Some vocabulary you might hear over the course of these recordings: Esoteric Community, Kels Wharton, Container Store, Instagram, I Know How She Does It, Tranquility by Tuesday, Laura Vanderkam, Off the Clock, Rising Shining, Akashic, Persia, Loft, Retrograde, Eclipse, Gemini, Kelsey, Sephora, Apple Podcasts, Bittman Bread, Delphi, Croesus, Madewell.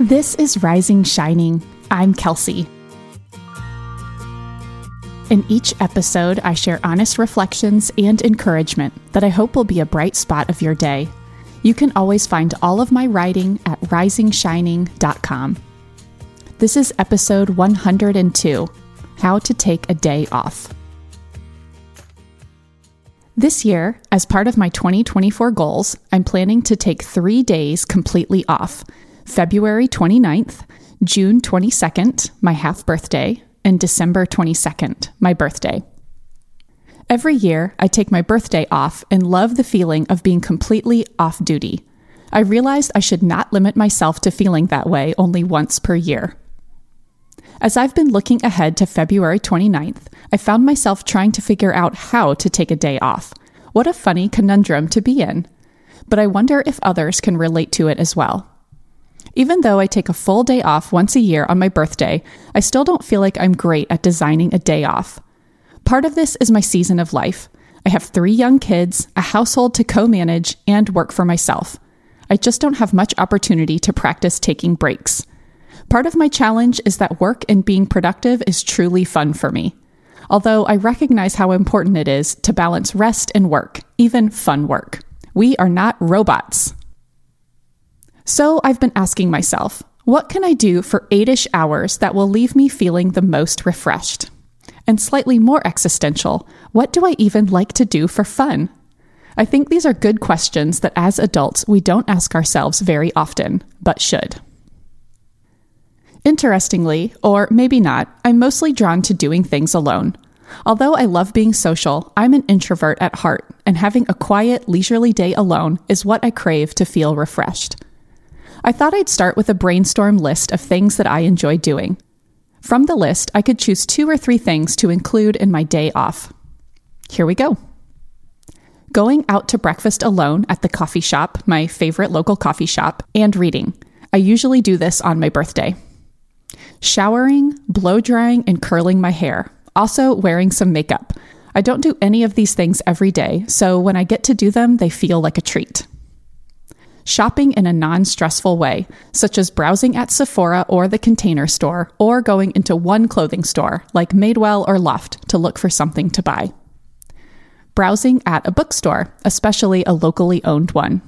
This is Rising Shining. I'm Kelsey. In each episode, I share honest reflections and encouragement that I hope will be a bright spot of your day. You can always find all of my writing at risingshining.com. This is episode 102, How to Take a Day Off. This year, as part of my 2024 goals, I'm planning to take 3 days completely off: February 29th, June 22nd, my half birthday, and December 22nd, my birthday. Every year, I take my birthday off and love the feeling of being completely off duty. I realized I should not limit myself to feeling that way only once per year. As I've been looking ahead to February 29th, I found myself trying to figure out how to take a day off. What a funny conundrum to be in. But I wonder if others can relate to it as well. Even though I take a full day off once a year on my birthday, I still don't feel like I'm great at designing a day off. Part of this is my season of life. I have 3 young kids, a household to co-manage, and work for myself. I just don't have much opportunity to practice taking breaks. Part of my challenge is that work and being productive is truly fun for me, although I recognize how important it is to balance rest and work, even fun work. We are not robots. So I've been asking myself, what can I do for 8-ish hours that will leave me feeling the most refreshed? And slightly more existential, what do I even like to do for fun? I think these are good questions that as adults we don't ask ourselves very often, but should. Interestingly, or maybe not, I'm mostly drawn to doing things alone. Although I love being social, I'm an introvert at heart, and having a quiet, leisurely day alone is what I crave to feel refreshed. I thought I'd start with a brainstorm list of things that I enjoy doing. From the list, I could choose 2 or 3 things to include in my day off. Here we go. Going out to breakfast alone at the coffee shop, my favorite local coffee shop, and reading. I usually do this on my birthday. Showering, blow drying, and curling my hair. Also wearing some makeup. I don't do any of these things every day, so when I get to do them, they feel like a treat. Shopping in a non-stressful way, such as browsing at Sephora or the Container Store, or going into one clothing store, like Madewell or Loft, to look for something to buy. Browsing at a bookstore, especially a locally owned one.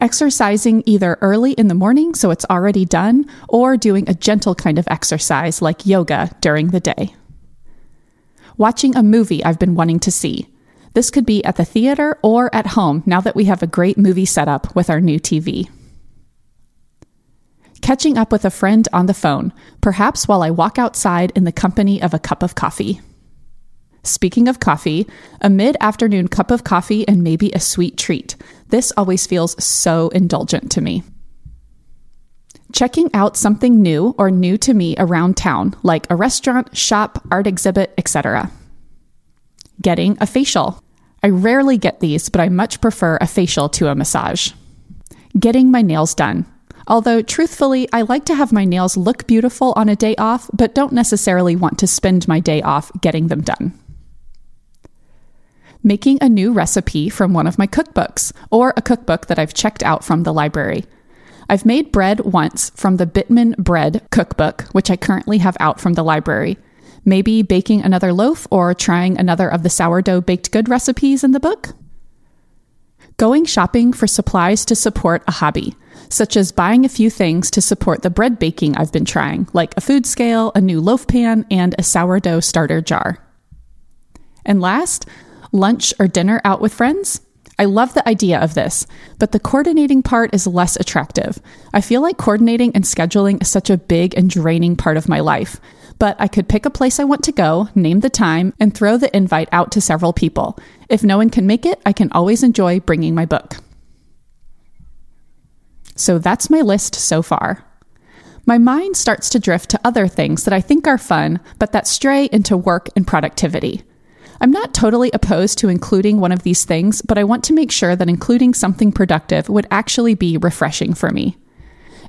Exercising either early in the morning so it's already done, or doing a gentle kind of exercise like yoga during the day. Watching a movie I've been wanting to see. This could be at the theater or at home now that we have a great movie setup with our new TV. Catching up with a friend on the phone, perhaps while I walk outside in the company of a cup of coffee. Speaking of coffee, a mid-afternoon cup of coffee and maybe a sweet treat. This always feels so indulgent to me. Checking out something new or new to me around town, like a restaurant, shop, art exhibit, etc. Getting a facial. I rarely get these, but I much prefer a facial to a massage. Getting my nails done. Although, truthfully, I like to have my nails look beautiful on a day off, but don't necessarily want to spend my day off getting them done. Making a new recipe from one of my cookbooks, or a cookbook that I've checked out from the library. I've made bread once from the Bittman Bread cookbook, which I currently have out from the library. Maybe baking another loaf or trying another of the sourdough baked good recipes in the book? Going shopping for supplies to support a hobby, such as buying a few things to support the bread baking I've been trying, like a food scale, a new loaf pan, and a sourdough starter jar. And last, lunch or dinner out with friends? I love the idea of this, but the coordinating part is less attractive. I feel like coordinating and scheduling is such a big and draining part of my life, but I could pick a place I want to go, name the time, and throw the invite out to several people. If no one can make it, I can always enjoy bringing my book. So that's my list so far. My mind starts to drift to other things that I think are fun, but that stray into work and productivity. I'm not totally opposed to including one of these things, but I want to make sure that including something productive would actually be refreshing for me.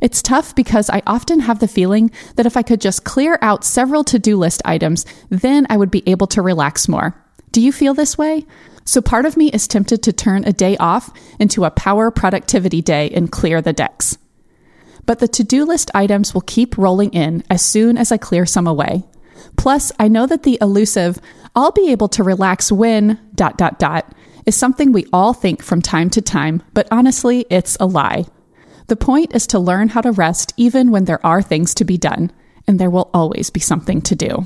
It's tough because I often have the feeling that if I could just clear out several to-do list items, then I would be able to relax more. Do you feel this way? So part of me is tempted to turn a day off into a power productivity day and clear the decks. but the to-do list items will keep rolling in as soon as I clear some away. Plus, I know that the elusive, I'll be able to relax when, ... is something we all think from time to time, but honestly, it's a lie. The point is to learn how to rest even when there are things to be done, and there will always be something to do.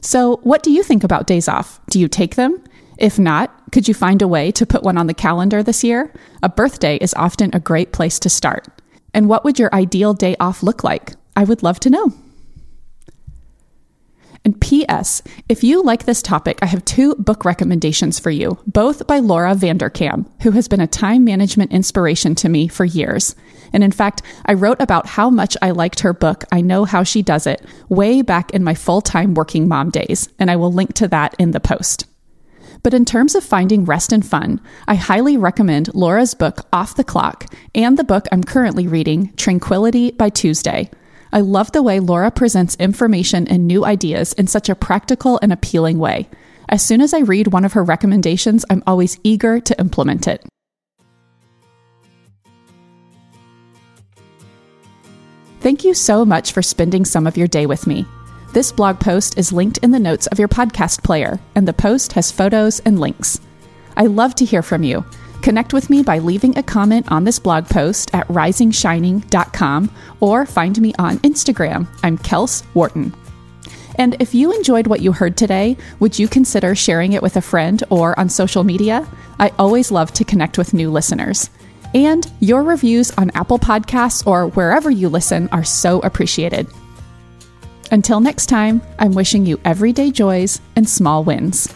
So, what do you think about days off? Do you take them? If not, could you find a way to put one on the calendar this year? A birthday is often a great place to start. And what would your ideal day off look like? I would love to know. And P.S., if you like this topic, I have 2 book recommendations for you, both by Laura Vanderkam, who has been a time management inspiration to me for years. And in fact, I wrote about how much I liked her book, I Know How She Does It, way back in my full-time working mom days, and I will link to that in the post. But in terms of finding rest and fun, I highly recommend Laura's book, Off the Clock, and the book I'm currently reading, Tranquility by Tuesday. I love the way Laura presents information and new ideas in such a practical and appealing way. As soon as I read one of her recommendations, I'm always eager to implement it. Thank you so much for spending some of your day with me. This blog post is linked in the notes of your podcast player, and the post has photos and links. I love to hear from you. Connect with me by leaving a comment on this blog post at risingshining.com or find me on Instagram. I'm Kels Wharton. And if you enjoyed what you heard today, would you consider sharing it with a friend or on social media? I always love to connect with new listeners. And your reviews on Apple Podcasts or wherever you listen are so appreciated. Until next time, I'm wishing you everyday joys and small wins.